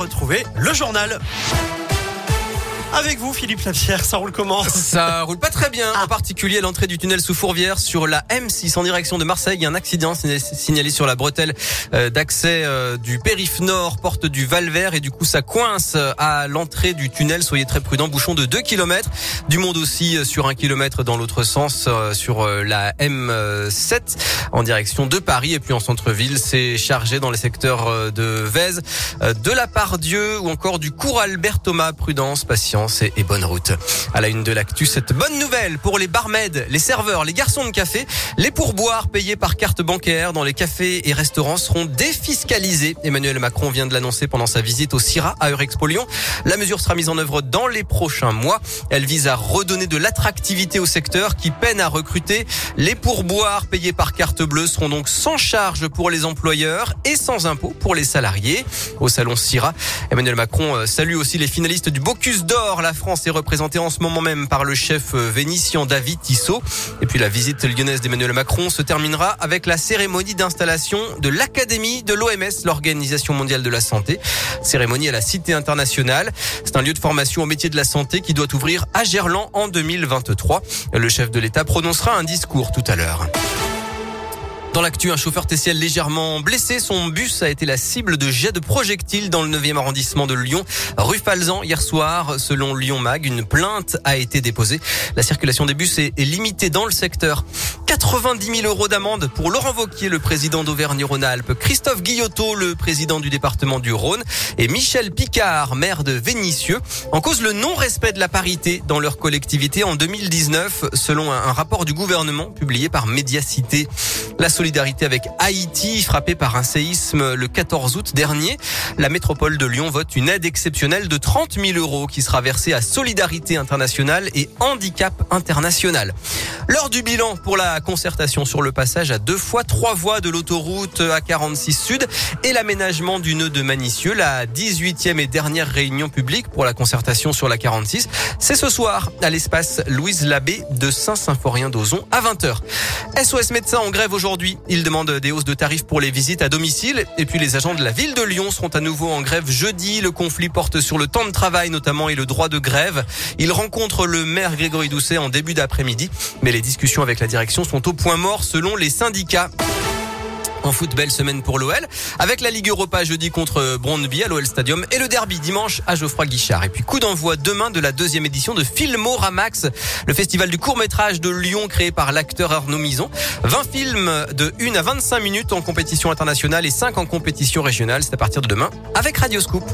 Retrouvez le journal. Avec vous, Philippe Lafière, ça roule comment ? Ça roule pas très bien, en particulier à l'entrée du tunnel sous Fourvière sur la M6 en direction de Marseille. Il y a un accident signalé sur la bretelle d'accès du périph' nord, porte du Val-Vert, et du coup ça coince à l'entrée du tunnel. Soyez très prudents, bouchon de 2 km. Du monde aussi sur 1 km dans l'autre sens sur la M7 en direction de Paris. Et puis en centre-ville, c'est chargé dans les secteurs de Vaise, de la Part-Dieu ou encore du cours Albert Thomas. Prudence, patience et bonne route. À la une de l'actu, cette bonne nouvelle pour les barmaids, les serveurs, les garçons de café. Les pourboires payés par carte bancaire dans les cafés et restaurants seront défiscalisés. Emmanuel Macron vient de l'annoncer pendant sa visite au Sira à Eurexpo Lyon. La mesure sera mise en œuvre dans les prochains mois. Elle vise à redonner de l'attractivité au secteur qui peine à recruter. Les pourboires payés par carte bleue seront donc sans charge pour les employeurs et sans impôt pour les salariés. Au salon Sira, Emmanuel Macron salue aussi les finalistes du Bocuse d'Or. La France est représentée en ce moment même par le chef vénitien David Tissot. Et puis la visite lyonnaise d'Emmanuel Macron se terminera avec la cérémonie d'installation de l'Académie de l'OMS, l'Organisation mondiale de la santé. Cérémonie à la Cité internationale. C'est un lieu de formation au métier de la santé qui doit ouvrir à Gerland en 2023. Le chef de l'État prononcera un discours tout à l'heure. Dans l'actu, un chauffeur TCL légèrement blessé. Son bus a été la cible de jets de projectiles dans le 9e arrondissement de Lyon, rue Falzan, hier soir. Selon Lyon Mag, une plainte a été déposée. La circulation des bus est limitée dans le secteur. 90 000 euros d'amende pour Laurent Wauquiez, le président d'Auvergne-Rhône-Alpes, Christophe Guilloteau, le président du département du Rhône, et Michel Picard, maire de Vénissieux. En cause, le non-respect de la parité dans leur collectivité en 2019, selon un rapport du gouvernement publié par Mediacité. La solidarité avec Haïti, frappée par un séisme le 14 août dernier. La métropole de Lyon vote une aide exceptionnelle de 30 000 euros qui sera versée à Solidarité Internationale et Handicap International. L'heure du bilan pour la concertation sur le passage à 2x3 voies de l'autoroute A46 Sud et l'aménagement du nœud de Manicieux. La 18e et dernière réunion publique pour la concertation sur la 46, c'est ce soir à l'espace Louise Labbé de Saint-Symphorien d'Ozon à 20h. SOS Médecins en grève aujourd'hui. Ils demandent des hausses de tarifs pour les visites à domicile. Et puis les agents de la ville de Lyon seront à nouveau en grève jeudi. Le conflit porte sur le temps de travail notamment et le droit de grève. Ils rencontrent le maire Grégory Doucet en début d'après-midi. Mais les discussions avec la direction sont au point mort selon les syndicats. En foot, belle semaine pour l'OL, avec la Ligue Europa jeudi contre Brondby à l'OL Stadium et le derby dimanche à Geoffroy Guichard. Et puis coup d'envoi demain de la 2e édition de Filmoramax, le festival du court-métrage de Lyon créé par l'acteur Arnaud Mison. 20 films de 1 à 25 minutes en compétition internationale et 5 en compétition régionale. C'est à partir de demain avec Radio Scoop.